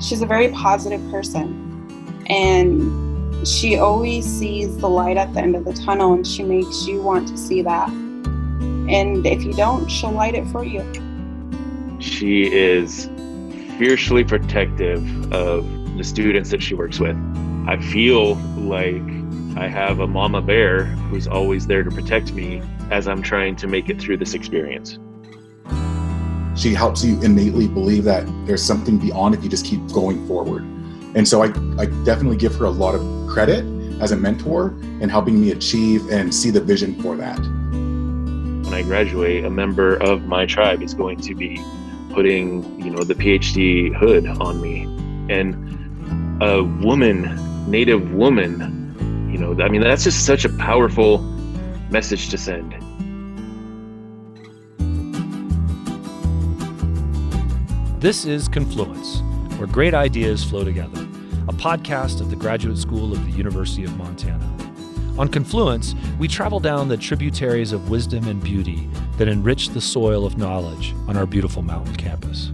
She's a very positive person, and she always sees the light at the end of the tunnel, and she makes you want to see that. And if you don't, she'll light it for you. She is fiercely protective of the students that she works with. I feel like I have a mama bear who's always there to protect me as I'm trying to make it through this experience. She helps you innately believe that there's something beyond if you just keep going forward. And so I definitely give her a lot of credit as a mentor in helping me achieve and see the vision for that. When I graduate, a member of my tribe is going to be putting, the PhD hood on me. And a woman, Native woman, that's just such a powerful message to send. This is Confluence, where great ideas flow together, a podcast of the Graduate School of the University of Montana. On Confluence, we travel down the tributaries of wisdom and beauty that enrich the soil of knowledge on our beautiful mountain campus.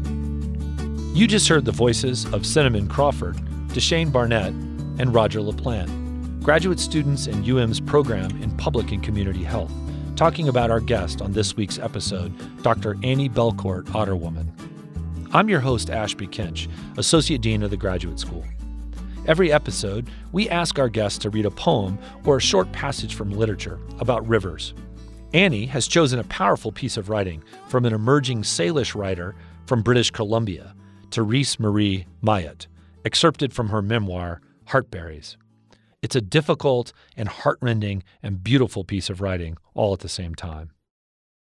You just heard the voices of Cinnamon Crawford, Deshane Barnett, and Roger LaPlante, graduate students in UM's program in public and community health, talking about our guest on this week's episode, Dr. Annie Belcourt Otterwoman. I'm your host, Ashby Kinch, Associate Dean of the Graduate School. Every episode, we ask our guests to read a poem or a short passage from literature about rivers. Annie has chosen a powerful piece of writing from an emerging Salish writer from British Columbia, Terese Marie Maillet, excerpted from her memoir, Heartberries. It's a difficult and heartrending and beautiful piece of writing all at the same time.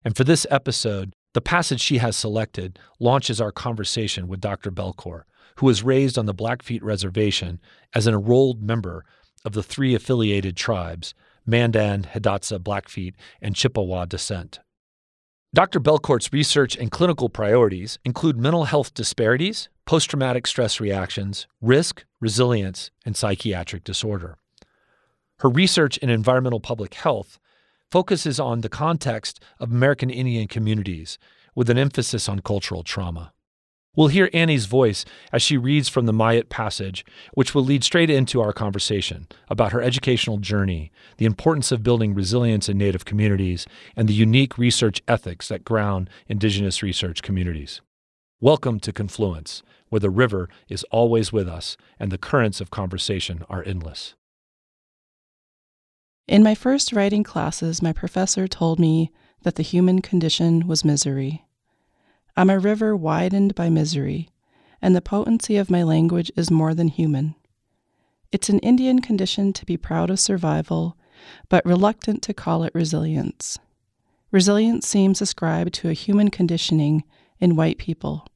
And for this episode, the passage she has selected launches our conversation with Dr. Belcourt, who was raised on the Blackfeet Reservation as an enrolled member of the three affiliated tribes, Mandan, Hidatsa, Blackfeet, and Chippewa descent. Dr. Belcourt's research and clinical priorities include mental health disparities, post-traumatic stress reactions, risk, resilience, and psychiatric disorder. Her research in environmental public health focuses on the context of American Indian communities with an emphasis on cultural trauma. We'll hear Annie's voice as she reads from the Maillet passage, which will lead straight into our conversation about her educational journey, the importance of building resilience in Native communities, and the unique research ethics that ground Indigenous research communities. Welcome to Confluence, where the river is always with us and the currents of conversation are endless. In my first writing classes, my professor told me that the human condition was misery. I'm a river widened by misery, and the potency of my language is more than human. It's an Indian condition to be proud of survival, but reluctant to call it resilience. Resilience seems ascribed to a human conditioning in white people.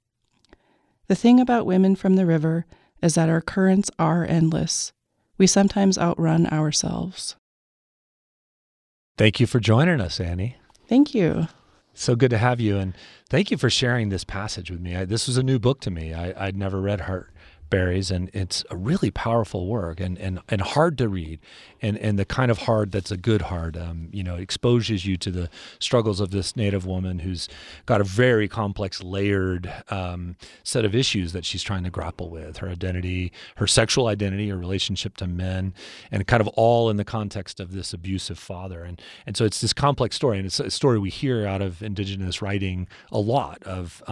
The thing about women from the river is that our currents are endless. We sometimes outrun ourselves. Thank you for joining us, Annie. Thank you. So good to have you, and thank you for sharing this passage with me. This was a new book to me. I'd never read Heartberries, and it's a really powerful work and hard to read, and the kind of hard that's a good hard. It exposes you to the struggles of this Native woman who's got a very complex, layered set of issues that she's trying to grapple with, her identity, her sexual identity, her relationship to men, and kind of all in the context of this abusive father. And so it's this complex story, and it's a story we hear out of Indigenous writing a lot of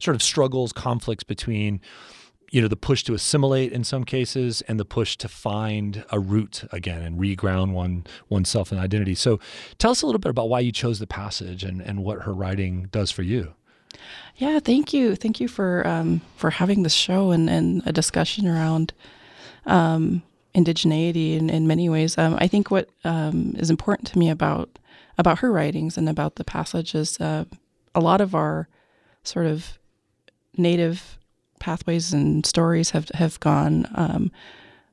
sort of struggles, conflicts between the push to assimilate in some cases and the push to find a root again and reground oneself and identity. So tell us a little bit about why you chose the passage and what her writing does for you. Yeah, thank you. Thank you for having this show and a discussion around indigeneity in many ways. I think what is important to me about her writings and about the passage is a lot of our sort of Native pathways and stories have gone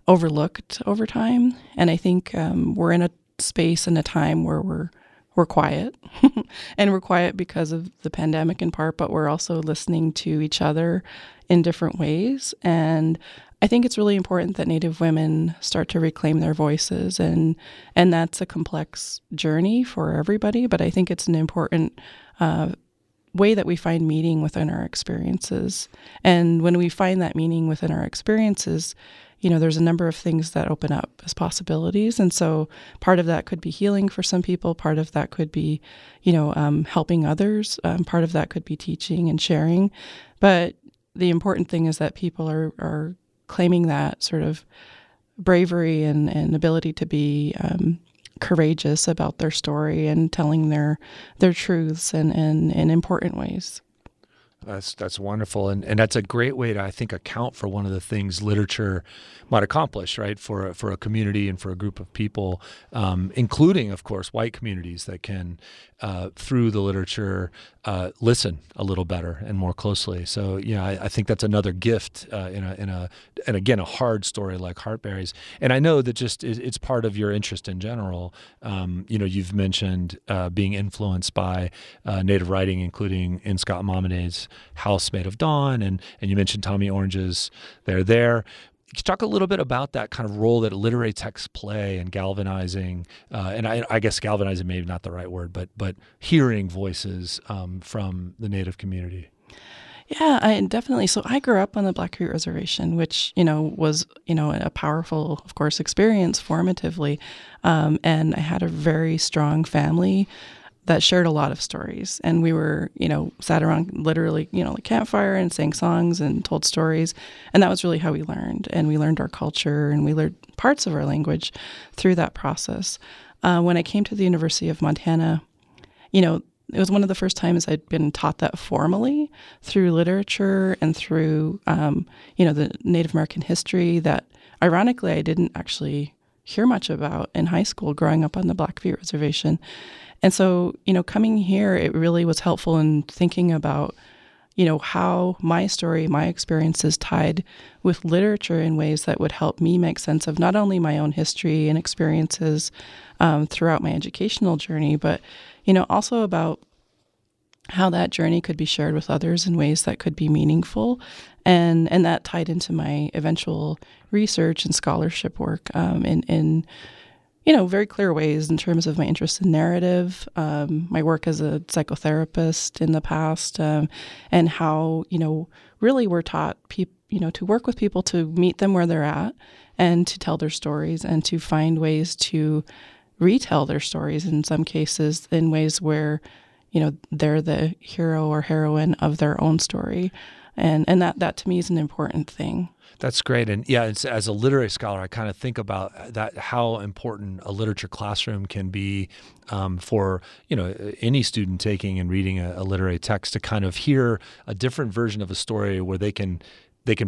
overlooked over time, and I think we're in a space and a time where we're quiet, and we're quiet because of the pandemic in part, but we're also listening to each other in different ways. And I think it's really important that Native women start to reclaim their voices, and that's a complex journey for everybody. But I think it's an important way that we find meaning within our experiences. And when we find that meaning within our experiences, you know, there's a number of things that open up as possibilities. And so part of that could be healing for some people. Part of that could be, you know, helping others. Part of that could be teaching and sharing. But the important thing is that people are claiming that sort of bravery and ability to be courageous about their story and telling their truths in important ways. That's wonderful. And that's a great way to, I think, account for one of the things literature might accomplish, right, for a community and for a group of people, including, of course, white communities that can, through the literature, listen a little better and more closely. So, yeah, I think that's another gift in a, and again, a hard story like Heartberries. And I know that just it's part of your interest in general. You know, you've mentioned being influenced by Native writing, including in Scott Momaday's House Made of Dawn, and you mentioned Tommy Orange's There There. Could you talk a little bit about that kind of role that literary texts play in galvanizing, and I guess galvanizing maybe not the right word, but hearing voices from the Native community? Yeah, definitely. So I grew up on the Blackfeet Reservation, which, you know, was, you know, a powerful, of course, experience formatively, and I had a very strong family that shared a lot of stories. And we were, you know, sat around literally, you know, the campfire and sang songs and told stories. And that was really how we learned. And we learned our culture and we learned parts of our language through that process. When I came to the University of Montana, you know, it was one of the first times I'd been taught that formally through literature and through, you know, the Native American history that ironically I didn't actually hear much about in high school growing up on the Blackfeet Reservation. And so, you know, coming here, it really was helpful in thinking about, you know, how my story, my experiences tied with literature in ways that would help me make sense of not only my own history and experiences throughout my educational journey, but, you know, also about how that journey could be shared with others in ways that could be meaningful. And that tied into my eventual research and scholarship work in you know, very clear ways in terms of my interest in narrative, my work as a psychotherapist in the past, and how, you know, really we're taught, you know, to work with people, to meet them where they're at and to tell their stories and to find ways to retell their stories in some cases in ways where, you know, they're the hero or heroine of their own story. And that to me is an important thing. That's great. And yeah, it's, as a literary scholar, I kind of think about that, how important a literature classroom can be for, you know, any student taking and reading a literary text to kind of hear a different version of a story where they can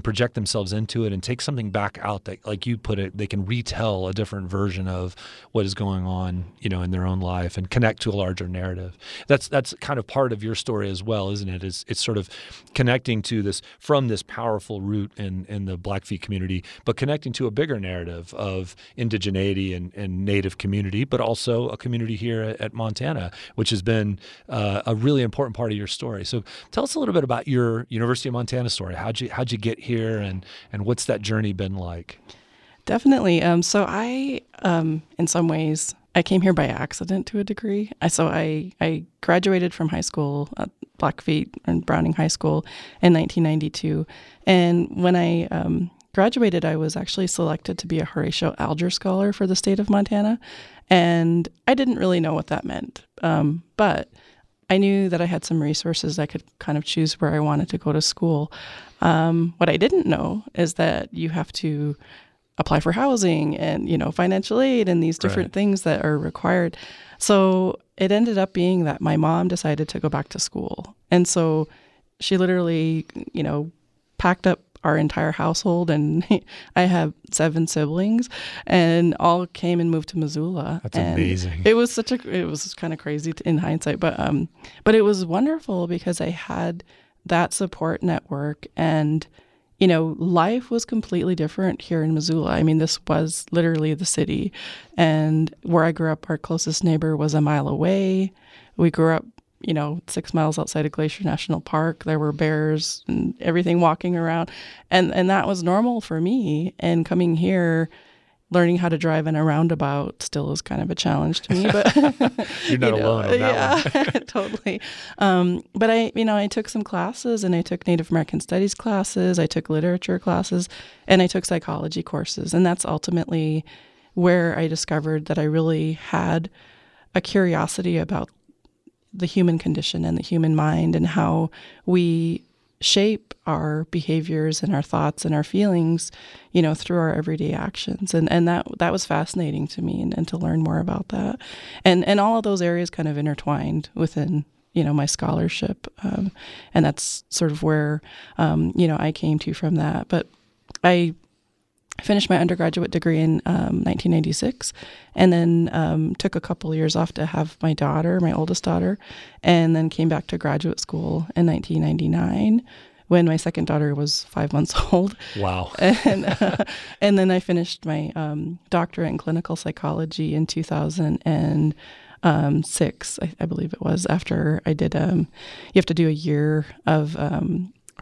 project themselves into it and take something back out that, like you put it, they can retell a different version of what is going on, you know, in their own life and connect to a larger narrative. That's kind of part of your story as well, isn't it? It's sort of connecting to this, from this powerful root in the Blackfeet community, but connecting to a bigger narrative of indigeneity and Native community, but also a community here at Montana, which has been a really important part of your story. So tell us a little bit about your University of Montana story. How'd you get here and what's that journey been like? Definitely. So I, in some ways, I came here by accident to a degree. So I graduated from high school, Blackfeet and Browning High School in 1992. And when I graduated, I was actually selected to be a Horatio Alger Scholar for the state of Montana. And I didn't really know what that meant. But I knew that I had some resources. I could kind of choose where I wanted to go to school. What I didn't know is that you have to apply for housing and, you know, financial aid and these different things that are required. So it ended up being that my mom decided to go back to school. And so she literally, you know, packed up our entire household, and I have 7 siblings, and all came and moved to Missoula. That's and amazing. It was kind of crazy in hindsight, but it was wonderful because I had that support network, and you know, life was completely different here in Missoula. I mean, this was literally the city, and where I grew up, our closest neighbor was a mile away. We grew up, you know, 6 miles outside of Glacier National Park. There were bears and everything walking around. And that was normal for me. And coming here, learning how to drive in a roundabout still is kind of a challenge to me. But you're not alone on that one. Yeah, totally. But I took some classes, and I took Native American Studies classes, I took literature classes, and I took psychology courses. And that's ultimately where I discovered that I really had a curiosity about the human condition and the human mind and how we shape our behaviors and our thoughts and our feelings, you know, through our everyday actions. And that was fascinating to me, and to learn more about that. And all of those areas kind of intertwined within, you know, my scholarship. And that's sort of where, you know, I came to from that. But I finished my undergraduate degree in 1996, and then took a couple years off to have my daughter, my oldest daughter, and then came back to graduate school in 1999 when my second daughter was 5 months old. Wow. And then I finished my doctorate in clinical psychology in 2006, I believe it was, after I did, you have to do a year of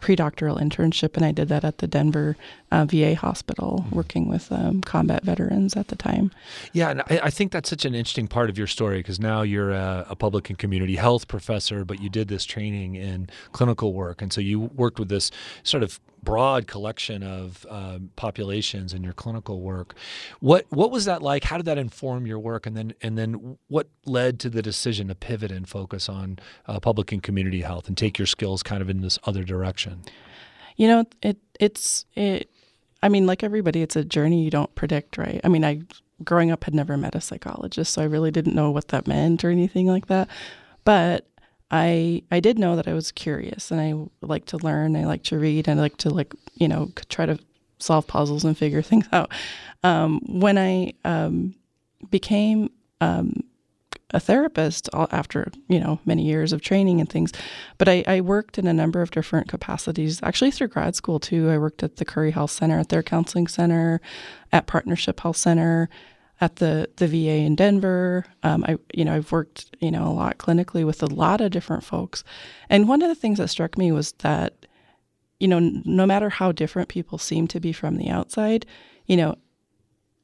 pre-doctoral internship, and I did that at the Denver VA hospital, mm-hmm. working with combat veterans at the time. Yeah, and I think that's such an interesting part of your story, because now you're a public and community health professor, but you did this training in clinical work, and so you worked with this sort of broad collection of populations in your clinical work. What was that like? How did that inform your work? And then what led to the decision to pivot and focus on public and community health and take your skills kind of in this other direction? You know, like everybody, it's a journey you don't predict, right? I mean, I growing up had never met a psychologist, so I really didn't know what that meant or anything like that. But I did know that I was curious, and I like to learn, I like to read, and I like to, like, you know, try to solve puzzles and figure things out. When I became a therapist after, you know, many years of training and things, but I worked in a number of different capacities, actually through grad school too. I worked at the Curry Health Center, at their counseling center, at Partnership Health Center, at the VA in Denver. I've worked, you know, a lot clinically with a lot of different folks. And one of the things that struck me was that, you know, no matter how different people seem to be from the outside, you know,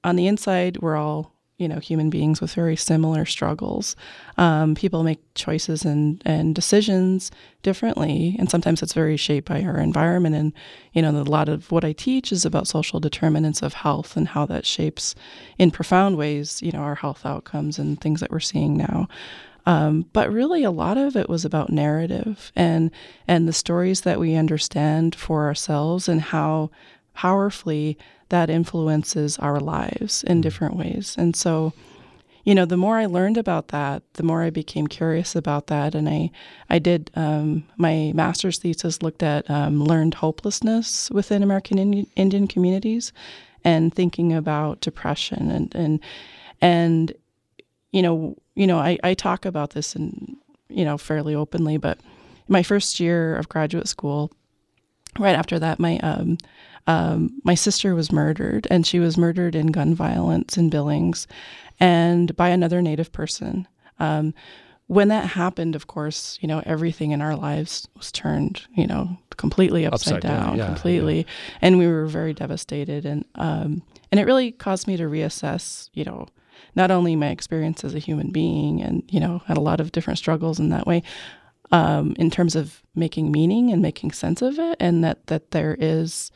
on the inside, we're all, you know, human beings with very similar struggles. People make choices and decisions differently, and sometimes it's very shaped by our environment. And, you know, a lot of what I teach is about social determinants of health and how that shapes in profound ways, you know, our health outcomes and things that we're seeing now. But really a lot of it was about narrative and the stories that we understand for ourselves and how powerfully that influences our lives in different ways. And so, you know, the more I learned about that, the more I became curious about that. And I did, my master's thesis looked at learned hopelessness within American Indian communities, and thinking about depression and you know, I talk about this in, you know, fairly openly, but my first year of graduate school, right after that, my my sister was murdered, and she was murdered in gun violence in Billings, and by another Native person. When that happened, of course, you know, everything in our lives was turned, you know, completely upside down yeah, completely. Yeah. And we were very devastated, and it really caused me to reassess, you know, not only my experience as a human being, and, you know, had a lot of different struggles in that way, in terms of making meaning and making sense of it, and that there is,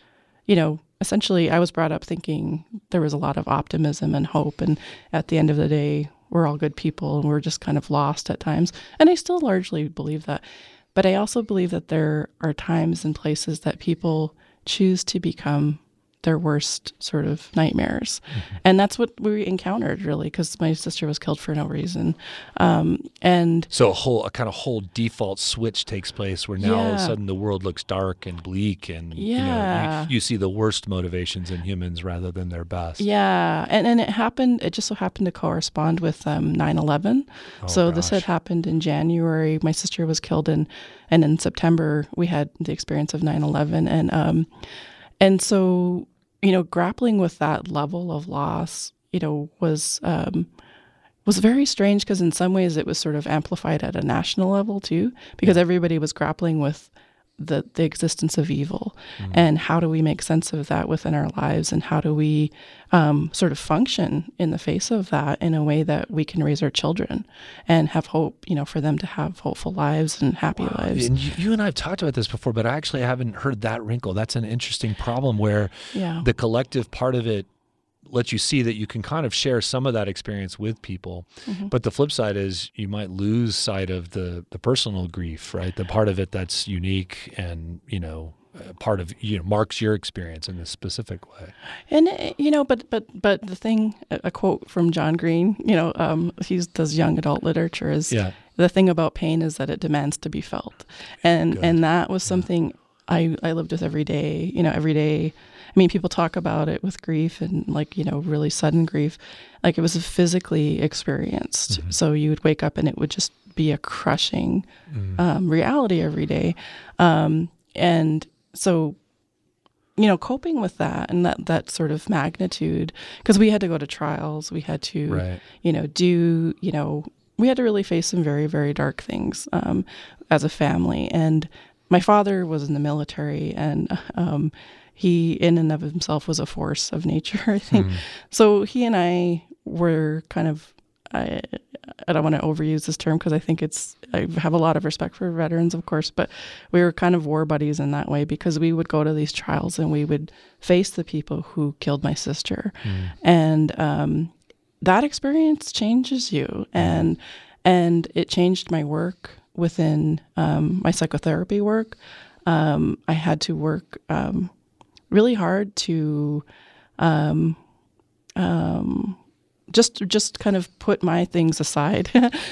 you know, essentially I was brought up thinking there was a lot of optimism and hope, and at the end of the day, we're all good people, and we're just kind of lost at times, and I still largely believe that. But I also believe that there are times and places that people choose to become their worst sort of nightmares, mm-hmm. and that's what we encountered, really, because my sister was killed for no reason, and so a kind of default switch takes place where now all of a sudden the world looks dark and bleak, and you know, you see the worst motivations in humans rather than their best. Yeah, and it happened. It just so happened to correspond with 9/11. This had happened in January. My sister was killed and in September we had the experience of 9/11, and so, you know, grappling with that level of loss, you know, was very strange, because in some ways it was sort of amplified at a national level too, because everybody was grappling with the existence of evil, and how do we make sense of that within our lives, and how do we sort of function in the face of that in a way that we can raise our children and have hope, you know, for them to have hopeful lives and happy lives. And you and I have talked about this before, but I actually haven't heard that wrinkle. That's an interesting problem where the collective part of it lets you see that you can kind of share some of that experience with people. Mm-hmm. But the flip side is you might lose sight of the personal grief, right? The part of it that's unique and, you know, part of, you know, marks your experience in this specific way. And, you know, but the thing, a quote from John Green, you know, he does young adult literature, is the thing about pain is that it demands to be felt. And and that was something I lived with every day, you know, every day. I mean, people talk about it with grief and, like, you know, really sudden grief. Like, it was physically experienced. Mm-hmm. So you would wake up and it would just be a crushing reality every day. And so, you know, coping with that and that sort of magnitude, because we had to go to trials, we had to, you know, do, you know, we had to really face some very, very dark things as a family. And my father was in the military, and he in and of himself was a force of nature, I think. So he and I were kind of, I don't want to overuse this term because I think it's, I have a lot of respect for veterans, of course, but we were kind of war buddies in that way, because we would go to these trials and we would face the people who killed my sister. And that experience changes you. And it changed my work within my psychotherapy work. I had to work really hard to just kind of put my things aside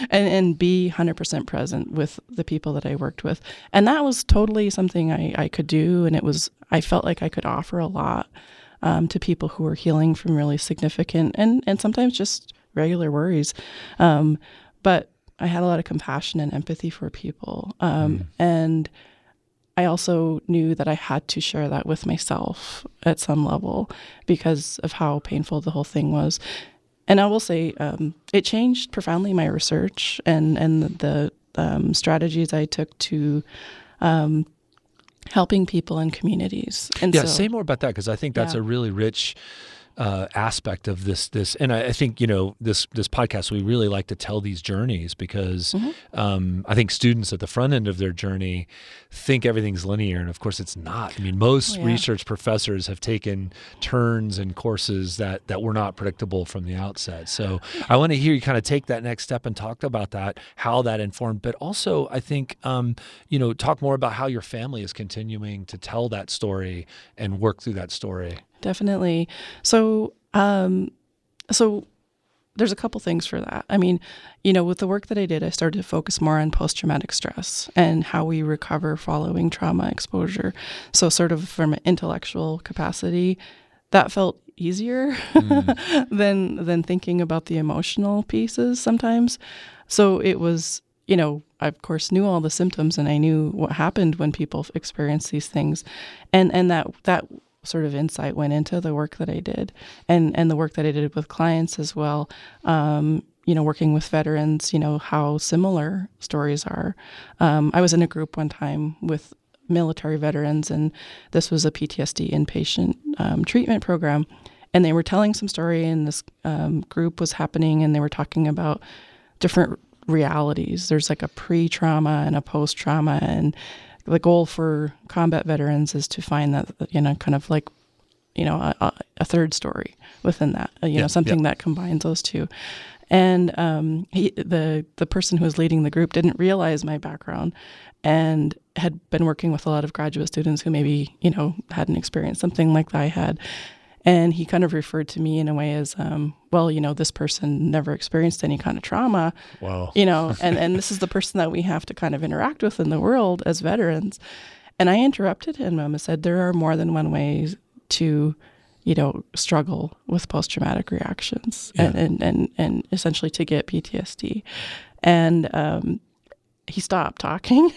and be 100% present with the people that I worked with. And that was totally something I could do, and it was, I felt like I could offer a lot to people who were healing from really significant and sometimes just regular worries. But I had a lot of compassion and empathy for people. And I also knew that I had to share that with myself at some level because of how painful the whole thing was. And I will say it changed profoundly my research and the strategies I took to helping people in communities. And so, say more about that, because I think that's a really rich aspect of this. And I think, you know, this podcast, we really like to tell these journeys because I think students at the front end of their journey think everything's linear. And of course it's not. I mean, most research professors have taken turns in courses that were not predictable from the outset. So I want to hear you kind of take that next step and talk about that, how that informed, but also I think, you know, talk more about how your family is continuing to tell that story and work through that story. Definitely. So, so there's a couple things for that. I mean, you know, with the work that I did, I started to focus more on post-traumatic stress and how we recover following trauma exposure. So sort of from an intellectual capacity, that felt easier than thinking about the emotional pieces sometimes. So it was, you know, I, of course, knew all the symptoms and I knew what happened when people experience these things. And that sort of insight went into the work that I did and the work that I did with clients as well. You know, working with veterans, you know, how similar stories are. I was in a group one time with military veterans, and this was a PTSD inpatient treatment program. And they were telling some story, and this group was happening, and they were talking about different realities. There's like a pre-trauma and a post-trauma, and the goal for combat veterans is to find that, you know, kind of like, you know, a third story within that, you know, something that combines those two. And the person who was leading the group didn't realize my background and had been working with a lot of graduate students who maybe, you know, hadn't experienced something like I had. And he kind of referred to me in a way as, well, you know, this person never experienced any kind of trauma, you know, and this is the person that we have to kind of interact with in the world as veterans. And I interrupted him and said, there are more than one way to, you know, struggle with post-traumatic reactions and essentially to get PTSD. And he stopped talking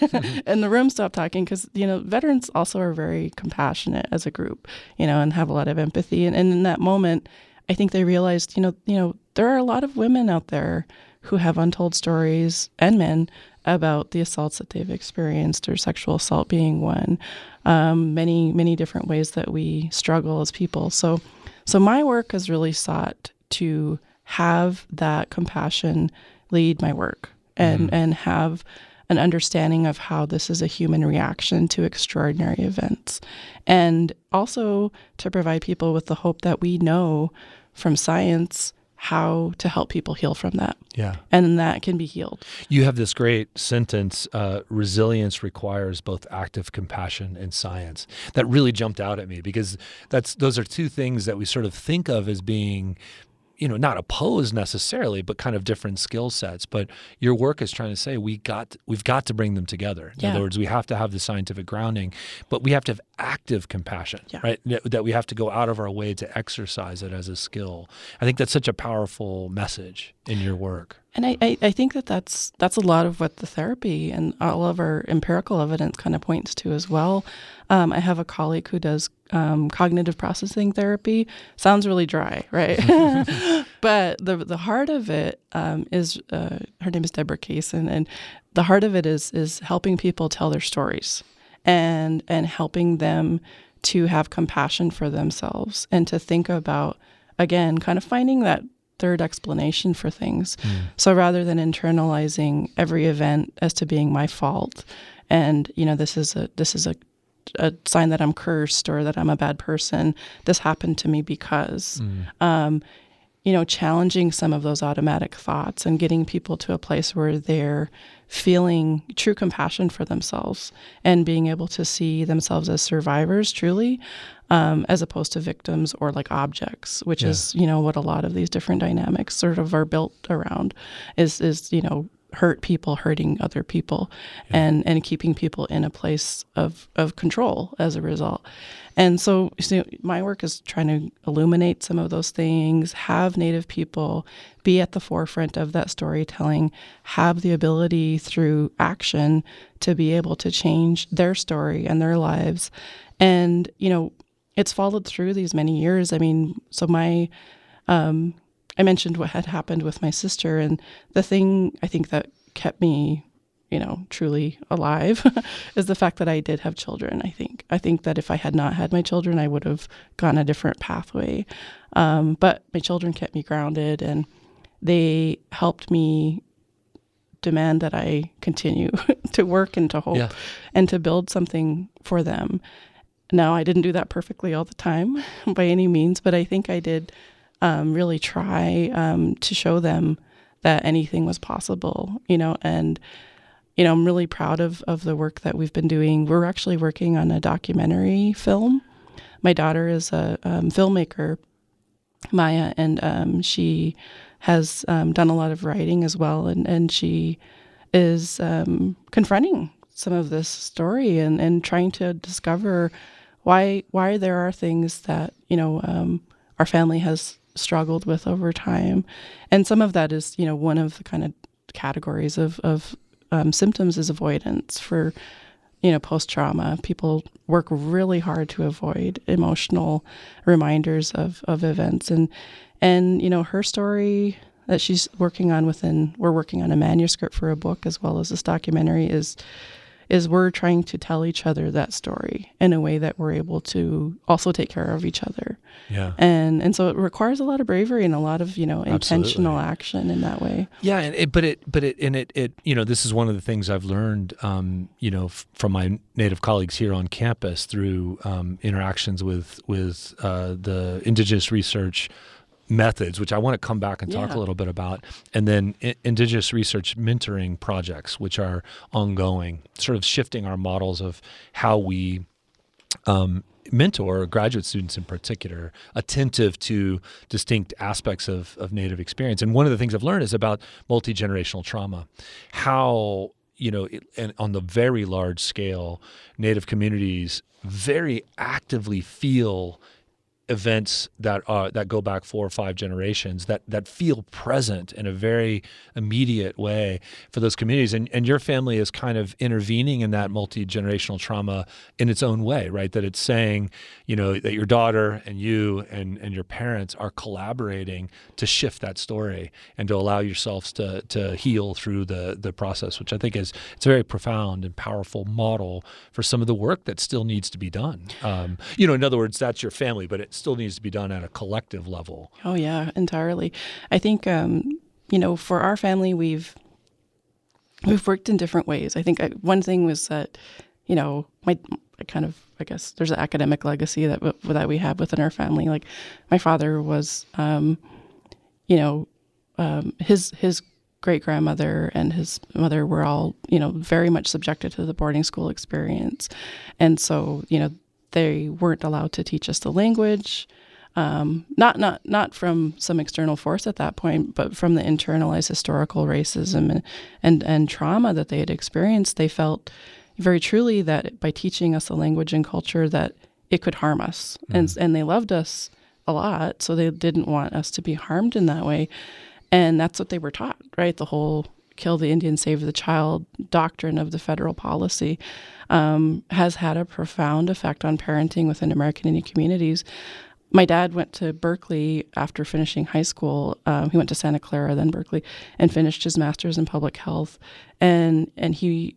and the room stopped talking because, you know, veterans also are very compassionate as a group, you know, and have a lot of empathy. And in that moment, I think they realized, you know, there are a lot of women out there who have untold stories and men about the assaults that they've experienced, or sexual assault being one, many different ways that we struggle as people. So my work has really sought to have that compassion lead my work and have an understanding of how this is a human reaction to extraordinary events. And also to provide people with the hope that we know from science how to help people heal from that. Yeah. And that can be healed. You have this great sentence, resilience requires both active compassion and science. That really jumped out at me because those are two things that we sort of think of as being, you know, not opposed necessarily, but kind of different skill sets. But your work is trying to say we've got to bring them together. In other words, we have to have the scientific grounding, but we have to have active compassion, right? That we have to go out of our way to exercise it as a skill. I think that's such a powerful message in your work. And I think that's a lot of what the therapy and all of our empirical evidence kind of points to as well. I have a colleague who does cognitive processing therapy. Sounds really dry, right? But the heart of it is, her name is Deborah Case, and the heart of it is helping people tell their stories and helping them to have compassion for themselves and to think about, again, kind of finding that third explanation for things. So rather than internalizing every event as to being my fault, and you know, this is a sign that I'm cursed or that I'm a bad person, this happened to me because, you know, challenging some of those automatic thoughts and getting people to a place where they're feeling true compassion for themselves and being able to see themselves as survivors truly, as opposed to victims or like objects, which is, you know, what a lot of these different dynamics sort of are built around is, you know, hurt people hurting other people and keeping people in a place of control as a result. And so, my work is trying to illuminate some of those things, have Native people be at the forefront of that storytelling, have the ability through action to be able to change their story and their lives. And, you know, it's followed through these many years. I mean, so my I mentioned what had happened with my sister, and the thing I think that kept me, you know, truly alive is the fact that I did have children, I think. I think that if I had not had my children, I would have gone a different pathway. But my children kept me grounded, and they helped me demand that I continue to work and to hope and to build something for them. Now, I didn't do that perfectly all the time by any means, but I think I did really try to show them that anything was possible, you know, and, you know, I'm really proud of the work that we've been doing. We're actually working on a documentary film. My daughter is a filmmaker, Maya, and she has done a lot of writing as well, and she is confronting some of this story and trying to discover why there are things that, you know, our family has struggled with over time. And some of that is, you know, one of the kind of categories of symptoms is avoidance for, you know, post-trauma. People work really hard to avoid emotional reminders of events. And, you know, her story that she's working on we're working on a manuscript for a book as well as this documentary is we're trying to tell each other that story in a way that we're able to also take care of each other. Yeah. And so it requires a lot of bravery and a lot of, you know, intentional action in that way. Yeah. And it, you know, this is one of the things I've learned, you know, from my Native colleagues here on campus through interactions with the Indigenous research methods, which I want to come back and talk a little bit about, and then Indigenous research mentoring projects, which are ongoing, sort of shifting our models of how we mentor graduate students in particular, attentive to distinct aspects of Native experience. And one of the things I've learned is about multi-generational trauma, how, you know, and on the very large scale, Native communities very actively feel events that are that go back 4 or 5 generations that feel present in a very immediate way for those communities, and your family is kind of intervening in that multi-generational trauma in its own way, right? That it's saying, you know, that your daughter and you and your parents are collaborating to shift that story and to allow yourselves to heal through the process, which I think is, it's a very profound and powerful model for some of the work that still needs to be done. You know, in other words, that's your family, but it still needs to be done at a collective level. Oh yeah, entirely. I think, you know, for our family, we've worked in different ways. I think one thing was that, you know, I guess there's an academic legacy that we have within our family. Like my father was, his great grandmother and his mother were all, you know, very much subjected to the boarding school experience. And so, you know, they weren't allowed to teach us the language, not from some external force at that point, but from the internalized historical racism and trauma that they had experienced. They felt very truly that by teaching us the language and culture that it could harm us. Mm-hmm. And they loved us a lot, so they didn't want us to be harmed in that way. And that's what they were taught, right? The whole kill the Indian, save the child doctrine of the federal policy has had a profound effect on parenting within American Indian communities. My dad went to Berkeley after finishing high school. He went to Santa Clara, then Berkeley, and finished his master's in public health. And he,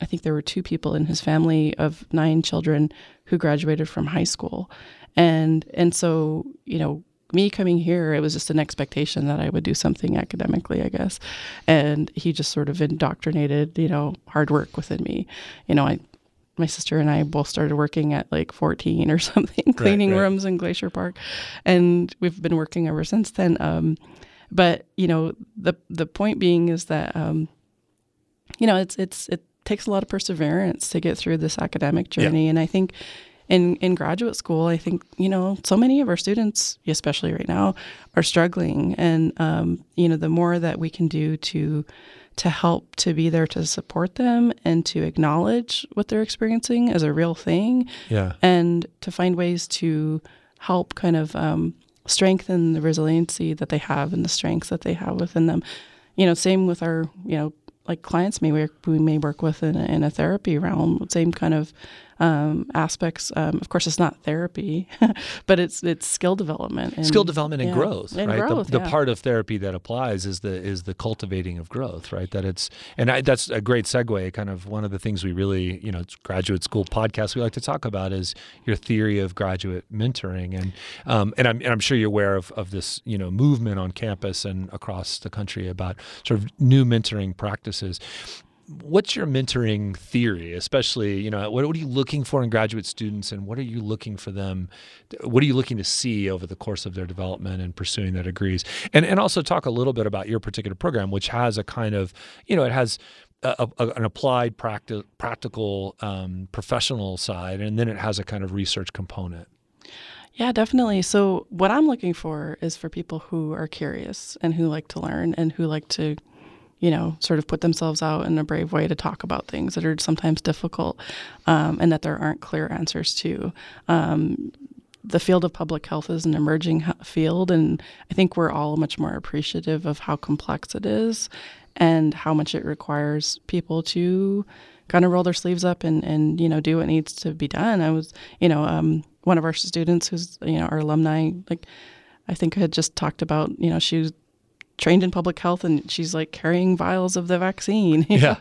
I think there were 2 people in his family of 9 children who graduated from high school. And so, you know, me coming here, it was just an expectation that I would do something academically, I guess. And he just sort of indoctrinated, you know, hard work within me. You know, my sister and I both started working at like 14 or something, cleaning rooms in Glacier Park. And we've been working ever since then. But, you know, the point being is that, you know, it takes a lot of perseverance to get through this academic journey. Yeah. And I think in graduate school, I think, you know, so many of our students, especially right now, are struggling. And, you know, the more that we can do to help, to be there to support them and to acknowledge what they're experiencing as a real thing, yeah, and to find ways to help kind of strengthen the resiliency that they have and the strengths that they have within them. You know, same with our, you know, like clients we may work with in a therapy realm, same kind of aspects. Of course, it's not therapy, but it's skill development. And, and growth, right? The part of therapy that applies is the cultivating of growth, right? That's a great segue. Kind of one of the things we really, you know, it's graduate school podcast we like to talk about is your theory of graduate mentoring, and I'm sure you're aware of this, you know, movement on campus and across the country about sort of new mentoring practices. What's your mentoring theory, especially, you know, what are you looking for in graduate students, and what are you looking for them? What are you looking to see over the course of their development and pursuing their degrees? And also talk a little bit about your particular program, which has a kind of, you know, it has an applied practical professional side, and then it has a kind of research component. Yeah, definitely. So what I'm looking for is for people who are curious and who like to learn and who like to, you know, sort of put themselves out in a brave way to talk about things that are sometimes difficult, and that there aren't clear answers to. The field of public health is an emerging field, and I think we're all much more appreciative of how complex it is and how much it requires people to kind of roll their sleeves up and you know, do what needs to be done. I was, you know, one of our students who's, you know, our alumni, like I think I had just talked about, you know, she was trained in public health and she's like carrying vials of the vaccine, you know?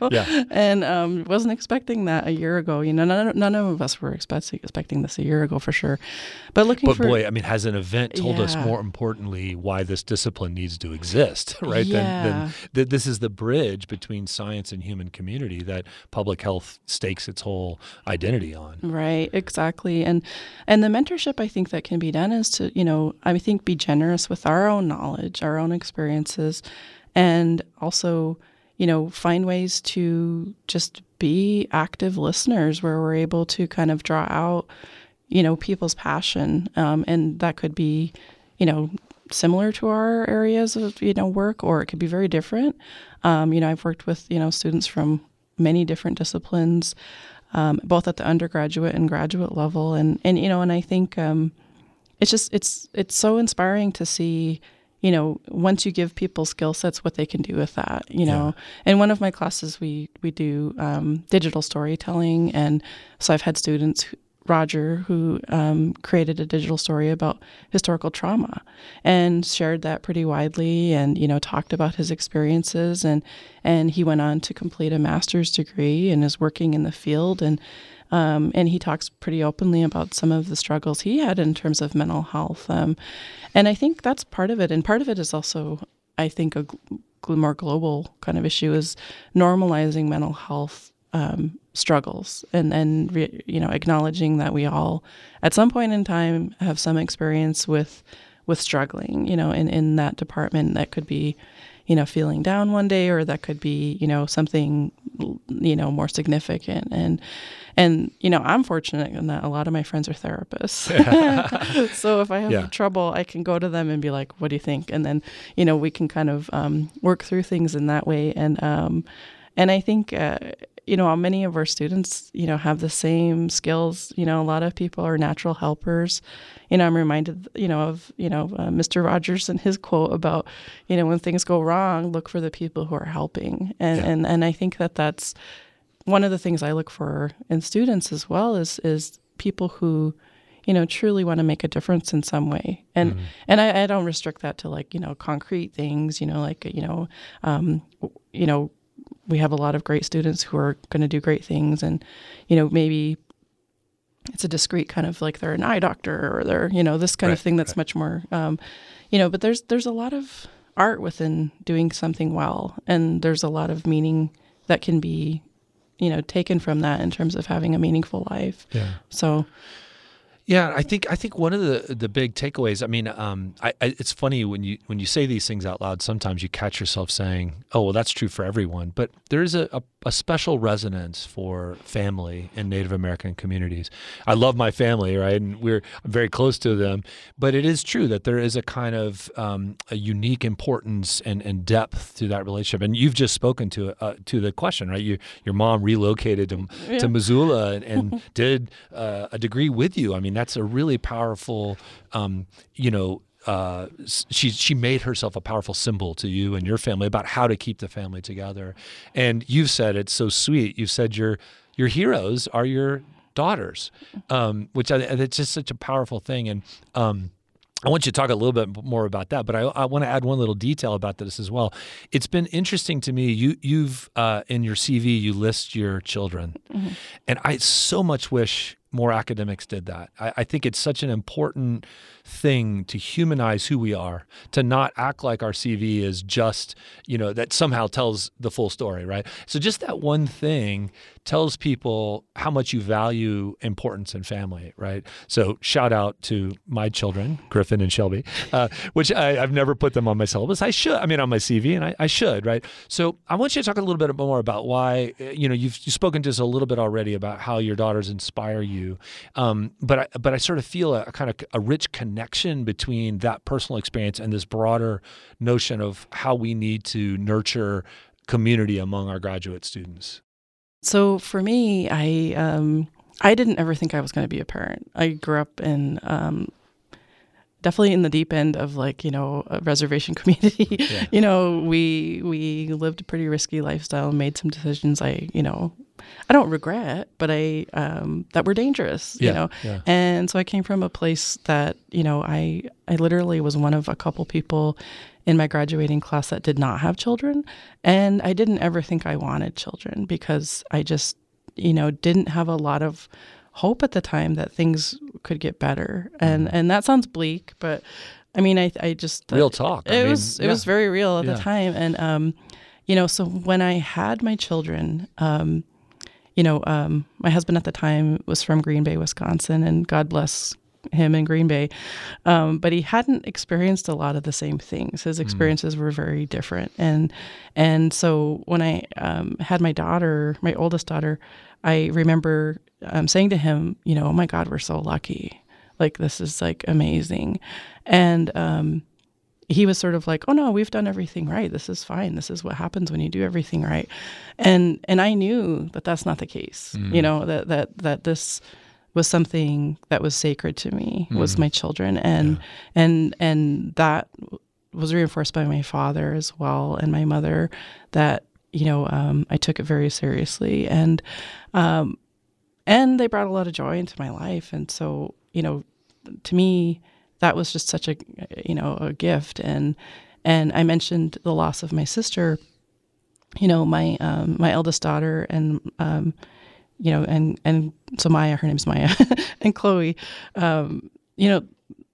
And wasn't expecting that a year ago. You know, none of us were expecting this a year ago for sure. Has an event told us more importantly why this discipline needs to exist, right? Yeah. Then this is the bridge between science and human community that public health stakes its whole identity on. Right, exactly. And the mentorship I think that can be done is to, you know, I think be generous with our own knowledge, our own experience. And also, you know, find ways to just be active listeners where we're able to kind of draw out, you know, people's passion. And that could be, you know, similar to our areas of, you know, work, or it could be very different. You know, I've worked with, you know, students from many different disciplines, both at the undergraduate and graduate level. And I think it's just, it's so inspiring to see, you know, once you give people skill sets, what they can do with that, you know. Yeah. In one of my classes, we do digital storytelling. And so I've had students, Roger, who created a digital story about historical trauma and shared that pretty widely and, you know, talked about his experiences. And he went on to complete a master's degree and is working in the field. And he talks pretty openly about some of the struggles he had in terms of mental health. And I think that's part of it. And part of it is also, I think, a more global kind of issue is normalizing mental health struggles and you know, acknowledging that we all, at some point in time, have some experience with struggling, you know, in that department. That could be, you know, feeling down one day, or that could be, you know, something, you know, more significant. And you know, I'm fortunate in that a lot of my friends are therapists. So if I have trouble, I can go to them and be like, what do you think? And then, you know, we can kind of work through things in that way. And I think, you know, many of our students, you know, have the same skills. You know, a lot of people are natural helpers. You know, I'm reminded, you know, of, you know, Mr. Rogers and his quote about, you know, when things go wrong, look for the people who are helping. And I think that that's one of the things I look for in students as well, is people who, you know, truly want to make a difference in some way. And I don't restrict that to, like, you know, concrete things, you know, like, you know, we have a lot of great students who are going to do great things, and, you know, maybe it's a discrete kind of, like, they're an eye doctor, or they're, you know, this kind of thing that's much more, you know, but there's a lot of art within doing something well, and there's a lot of meaning that can be, you know, taken from that in terms of having a meaningful life. Yeah. So... yeah, I think one of the big takeaways, I mean, it's funny when you say these things out loud, sometimes you catch yourself saying, oh, well, that's true for everyone. But there is a special resonance for family in Native American communities. I love my family, right? And I'm very close to them. But it is true that there is a kind of a unique importance and depth to that relationship. And you've just spoken to the question, right? Your mom relocated to Missoula and did a degree with you. I mean, that's a really powerful, you know, she made herself a powerful symbol to you and your family about how to keep the family together. And you've said, it's so sweet, you've said your heroes are your daughters, which it's just such a powerful thing. And I want you to talk a little bit more about that, but I want to add one little detail about this as well. It's been interesting to me. You've in your CV, you list your children. Mm-hmm. And I so much wish more academics did that. I think it's such an important thing to humanize who we are, to not act like our CV is just, you know, that somehow tells the full story, right? So just that one thing tells people how much you value importance in family, right? So shout out to my children, Griffin and Shelby, which I've never put them on my syllabus. I should, I mean, on my CV, and I should, right? So I want you to talk a little bit more about why, you know, you've spoken to us a little bit already about how your daughters inspire you. But I sort of feel a kind of a rich connection between that personal experience and this broader notion of how we need to nurture community among our graduate students. So for me, I didn't ever think I was going to be a parent. I grew up in definitely in the deep end of, like, you know, a reservation community. Yeah. You know, we lived a pretty risky lifestyle, made some decisions I don't regret, but that were dangerous, you know. Yeah. And so I came from a place that, you know, I literally was one of a couple people in my graduating class that did not have children. And I didn't ever think I wanted children because I just, you know, didn't have a lot of hope at the time that things could get better. And that sounds bleak, but I mean, I just... real talk. It was very real at the time. And, you know, so when I had my children... you know, my husband at the time was from Green Bay, Wisconsin, and God bless him in Green Bay. But he hadn't experienced a lot of the same things. His experiences were very different. And so when I had my daughter, my oldest daughter, I remember saying to him, you know, oh my God, we're so lucky. Like, this is, like, amazing. And he was sort of like, oh no, we've done everything right. This is fine. This is what happens when you do everything right. And I knew that that's not the case, you know, that this was something that was sacred to me, was my children. And, and that was reinforced by my father as well, and my mother, that, you know, I took it very seriously, and they brought a lot of joy into my life. And so, you know, to me, that was just such a, you know, a gift. And I mentioned the loss of my sister, you know, my, my eldest daughter, and, you know, and so Maya, her name's Maya, and Chloe, you know,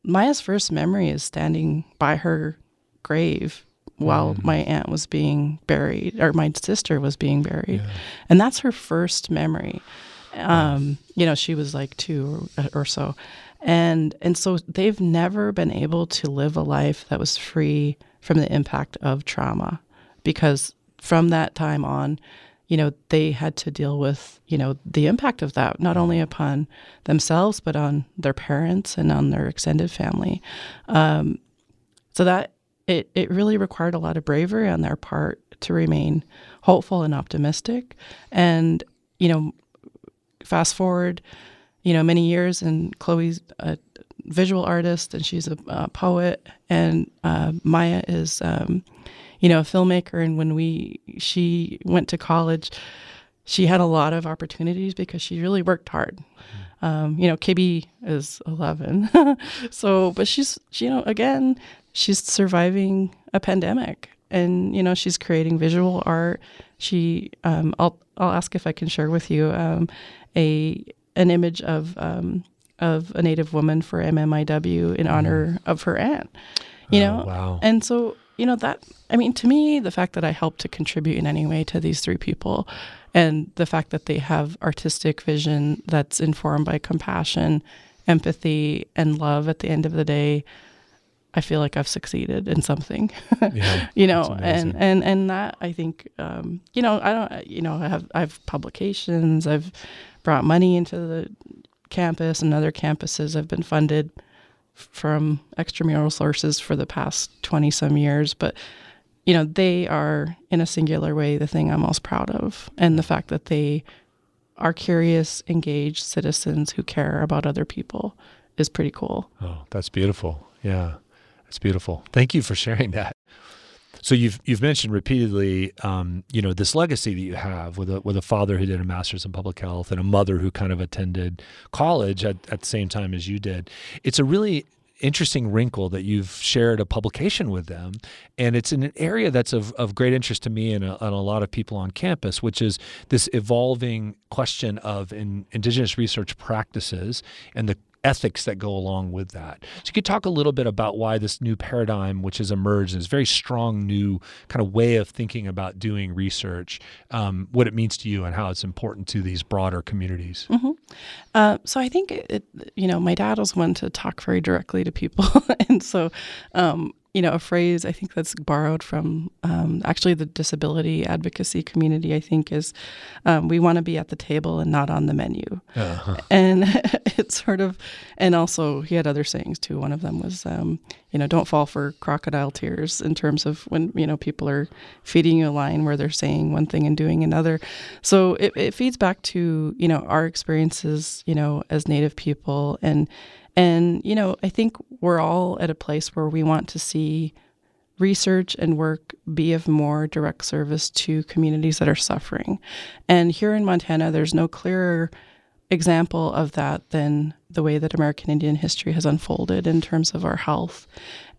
Maya's first memory is standing by her grave while my aunt was being buried, or my sister was being buried. Yeah. And that's her first memory. You know, she was like 2 or so. And so they've never been able to live a life that was free from the impact of trauma, because from that time on, you know, they had to deal with, you know, the impact of that, not only upon themselves, but on their parents and on their extended family. So that it really required a lot of bravery on their part to remain hopeful and optimistic. And, you know, fast forward, you know, many years, and Chloe's a visual artist, and she's a poet, and Maya is, you know, a filmmaker. And when she went to college, she had a lot of opportunities because she really worked hard. You know, Kibbe is 11. So, but she's, you know, again, she's surviving a pandemic, and, you know, she's creating visual art. She, I'll ask if I can share with you, an image of a Native woman for MMIW in honor of her aunt, you know? Wow. And so, you know, that, I mean, to me, the fact that I helped to contribute in any way to these three people, and the fact that they have artistic vision that's informed by compassion, empathy, and love at the end of the day, I feel like I've succeeded in something, you know, and that, I think, you know, I don't, you know, I have publications, I've brought money into the campus, and other campuses have been funded from extramural sources for the past 20 some years, but, you know, they are in a singular way the thing I'm most proud of, and the fact that they are curious, engaged citizens who care about other people is pretty cool. Oh, that's beautiful. Yeah, that's beautiful. Thank you for sharing that. So you've mentioned repeatedly, you know, this legacy that you have with a father who did a master's in public health and a mother who kind of attended college at the same time as you did. It's a really interesting wrinkle that you've shared a publication with them, and it's in an area that's of great interest to me and a lot of people on campus, which is this evolving question of indigenous research practices and the ethics that go along with that. So you could talk a little bit about why this new paradigm, which has emerged, and is a very strong new kind of way of thinking about doing research, what it means to you and how it's important to these broader communities. Mm-hmm. So I think, you know, my dad was one to talk very directly to people. And so, you know, a phrase I think that's borrowed from actually the disability advocacy community, I think, is we want to be at the table and not on the menu. Uh-huh. And it's sort of, and also he had other sayings too. One of them was, you know, don't fall for crocodile tears, in terms of when, you know, people are feeding you a line where they're saying one thing and doing another. So it feeds back to, you know, our experiences, you know, as Native people. And, you know, I think we're all at a place where we want to see research and work be of more direct service to communities that are suffering. And here in Montana, there's no clearer example of that than the way that American Indian history has unfolded in terms of our health.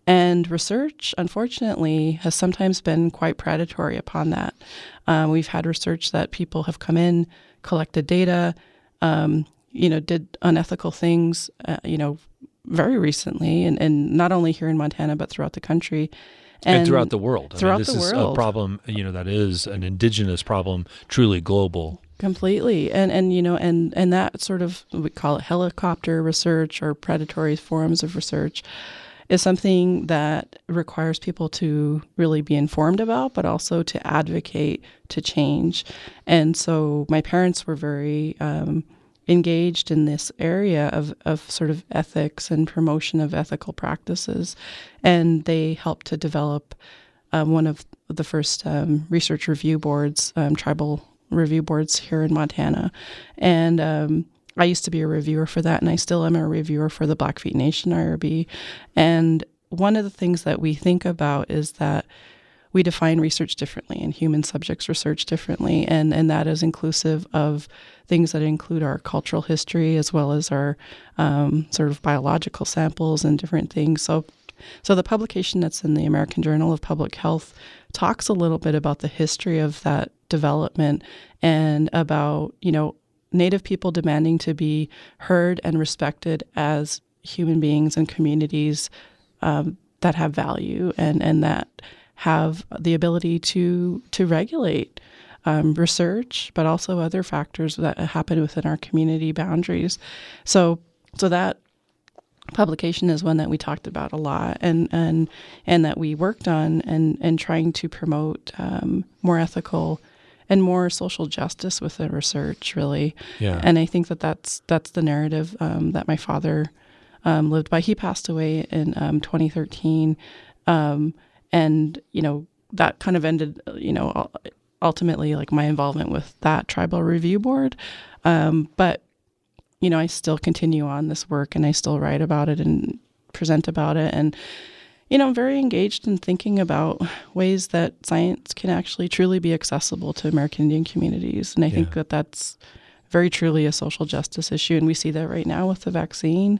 And research, unfortunately, has sometimes been quite predatory upon that. We've had research that people have come in, collected data, you know, did unethical things, you know, very recently, and not only here in Montana, but throughout the country. And throughout the world. This is a problem, you know, that is an indigenous problem, truly global. Completely. And you know, and that sort of, we call it helicopter research or predatory forms of research, is something that requires people to really be informed about, but also to advocate to change. And so my parents were very... engaged in this area of sort of ethics and promotion of ethical practices. And they helped to develop one of the first research review boards, tribal review boards here in Montana. And I used to be a reviewer for that, and I still am a reviewer for the Blackfeet Nation IRB. And one of the things that we think about is that we define research differently and human subjects research differently, and that is inclusive of things that include our cultural history as well as our sort of biological samples and different things. So the publication that's in the American Journal of Public Health talks a little bit about the history of that development and about, you know, Native people demanding to be heard and respected as human beings and communities that have value and that have the ability to regulate research, but also other factors that happen within our community boundaries. So that publication is one that we talked about a lot and that we worked on and trying to promote more ethical and more social justice with the research, really. Yeah. And I think that's the narrative that my father lived by. He passed away in 2013, and, you know, that kind of ended, you know, ultimately, like, my involvement with that tribal review board. But, you know, I still continue on this work, and I still write about it and present about it, and, you know, I'm very engaged in thinking about ways that science can actually truly be accessible to American Indian communities. And I think that that's very truly a social justice issue. And we see that right now with the vaccine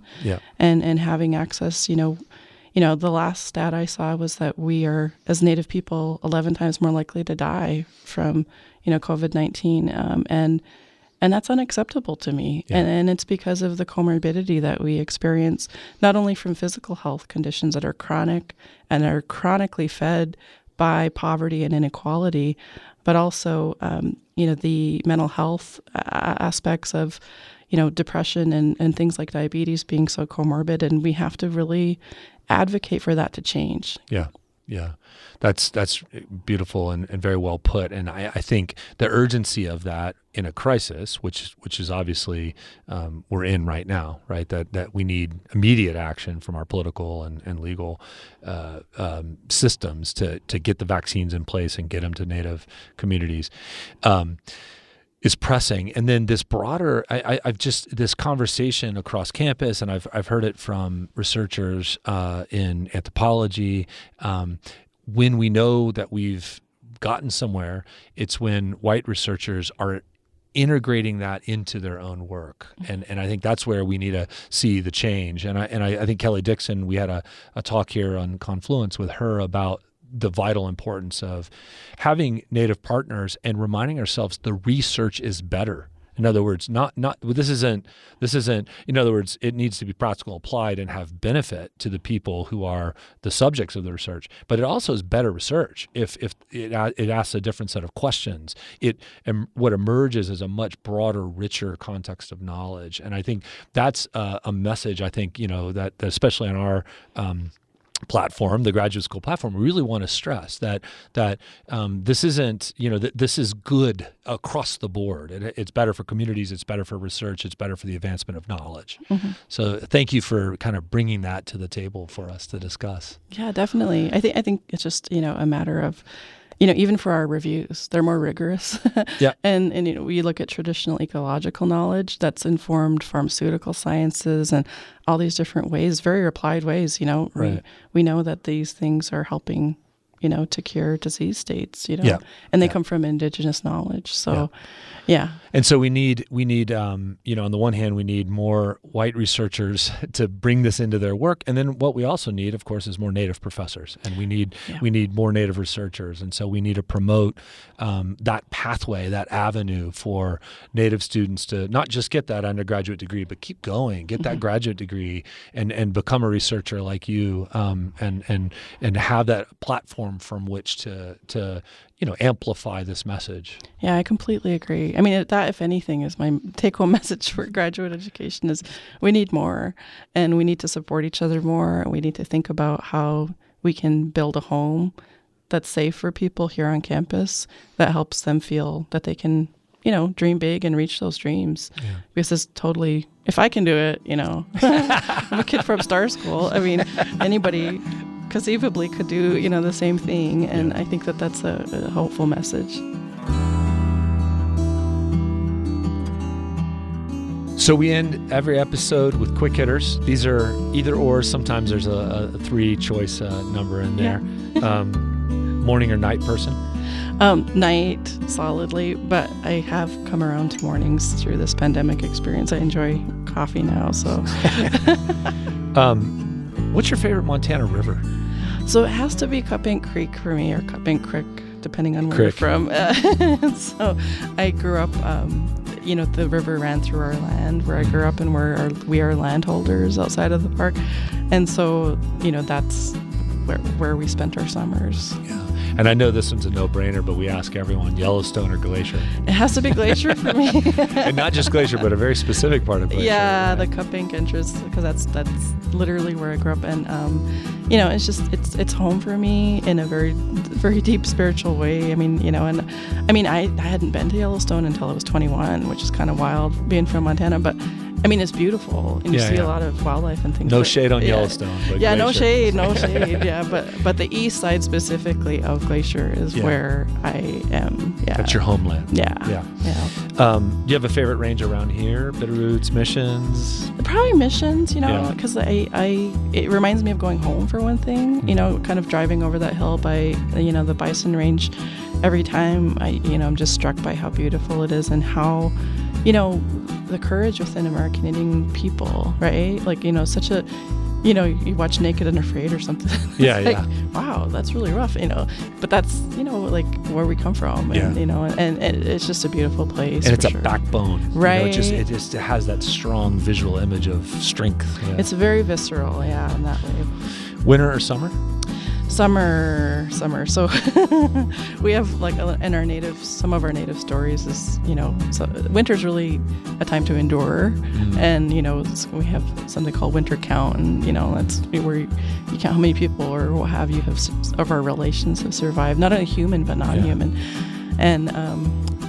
and having access. You know, the last stat I saw was that we are, as Native people, 11 times more likely to die from, you know, COVID-19. And that's unacceptable to me. Yeah. And it's because of the comorbidity that we experience, not only from physical health conditions that are chronic and are chronically fed by poverty and inequality, but also, you know, the mental health aspects of, you know, depression and things like diabetes being so comorbid. And we have to really advocate for that to change. Yeah. Yeah, that's beautiful and very well put. And I think the urgency of that in a crisis, which is obviously we're in right now, right? That we need immediate action from our political and legal systems to get the vaccines in place and get them to Native communities. Is pressing. And then this broader, I've just, this conversation across campus, and I've heard it from researchers in anthropology. When we know that we've gotten somewhere, it's when white researchers are integrating that into their own work. And I think that's where we need to see the change. And I think Kelly Dixon, we had a talk here on Confluence with her about the vital importance of having Native partners and reminding ourselves the research is better. In other words, this isn't, in other words, it needs to be practical, applied, and have benefit to the people who are the subjects of the research. But it also is better research if it asks a different set of questions. What emerges is a much broader, richer context of knowledge. And I think that's a message, I think, you know, that especially on our platform, the graduate school platform, we really want to stress that this isn't, you know, this is good across the board. It's better for communities, it's better for research, it's better for the advancement of knowledge. Mm-hmm. So thank you for kind of bringing that to the table for us to discuss. Yeah, definitely. I think it's just, you know, a matter of, you know, even for our reviews, they're more rigorous. Yeah. And you know, we look at traditional ecological knowledge that's informed pharmaceutical sciences and all these different ways, very applied ways, you know. Right. We know that these things are helping, you know, to cure disease states, you know. Yeah. And they come from indigenous knowledge. So yeah. And so we need you know, on the one hand, we need more white researchers to bring this into their work, and then what we also need, of course, is more Native professors, and we need more Native researchers, and so we need to promote that pathway, that avenue for Native students to not just get that undergraduate degree, but keep going, get that graduate degree, and become a researcher like you, and have that platform from which to you know, amplify this message. Yeah, I completely agree. I mean, that, if anything, is my take-home message for graduate education is we need more, and we need to support each other more, and we need to think about how we can build a home that's safe for people here on campus that helps them feel that they can, you know, dream big and reach those dreams. Yeah. Because it's totally, if I can do it, you know, I'm a kid from Star School. I mean, anybody conceivably could do, you know, the same thing. And I think that that's a hopeful message. So we end every episode with quick hitters. These are either or. Sometimes there's a three-choice number in there. Yeah. Morning or night person? Night, solidly, but I have come around to mornings through this pandemic experience. I enjoy coffee now, so. What's your favorite Montana river? So it has to be Cut Bank Creek for me, or Cut Bank Creek, depending on where you're from. So I grew up, you know, the river ran through our land where I grew up, and we are landholders outside of the park. And so, you know, that's where we spent our summers. Yeah. And I know this one's a no-brainer, but we ask everyone, Yellowstone or Glacier? It has to be Glacier for me. And not just Glacier, but a very specific part of Glacier. Yeah, right? The Cut Bank entrance, because that's literally where I grew up. And, you know, it's just, it's home for me in a very, very deep spiritual way. I mean, you know, and I mean, I hadn't been to Yellowstone until I was 21, which is kind of wild being from Montana, but I mean, it's beautiful, and you see a lot of wildlife and things. No shade on Yellowstone. But Glacier. No shade. Yeah, but the east side specifically of Glacier is where I am. Yeah, that's your homeland. Yeah. Do you have a favorite range around here? Bitterroots, Missions. Probably Missions. You know, because it reminds me of going home for one thing. Mm-hmm. You know, kind of driving over that hill by the bison range. Every time I'm just struck by how beautiful it is and how, you know, the courage within American Indian people, right? Like, you know, such a, you know, you watch Naked and Afraid or something. Like, wow, that's really rough, you know. But that's, you know, like where we come from, and you know, and it's just a beautiful place. And it's a backbone, right? You know, it just has that strong visual image of strength. Yeah. It's very visceral, in that way. Winter or summer? Summer. So we have some of our native stories is, you know, so winter's really a time to endure. Mm-hmm. And, you know, we have something called winter count, and, you know, that's where you count how many people or what have you of our relations have survived, not only human, but non-human. And,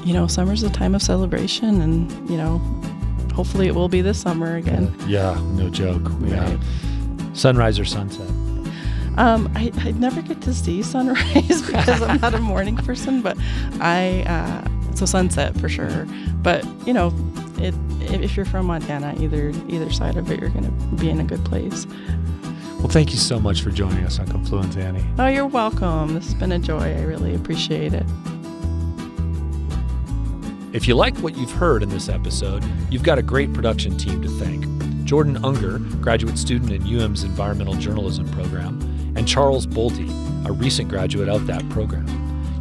you know, summer's a time of celebration, and, you know, hopefully it will be this summer again. Yeah, no joke. Yeah. Right. Sunrise or sunset? I never get to see sunrise because I'm not a morning person, but so sunset for sure. But, you know, if you're from Montana, either side of it, you're going to be in a good place. Well, thank you so much for joining us on Confluence, Annie. Oh, you're welcome. This has been a joy. I really appreciate it. If you like what you've heard in this episode, you've got a great production team to thank. Jordan Unger, graduate student in UM's Environmental Journalism program, and Charles Bolte, a recent graduate of that program.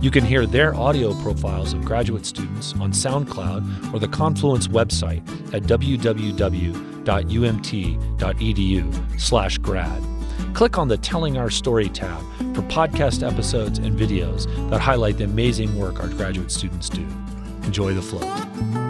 You can hear their audio profiles of graduate students on SoundCloud or the Confluence website at www.umt.edu/grad. Click on the Telling Our Story tab for podcast episodes and videos that highlight the amazing work our graduate students do. Enjoy the flow.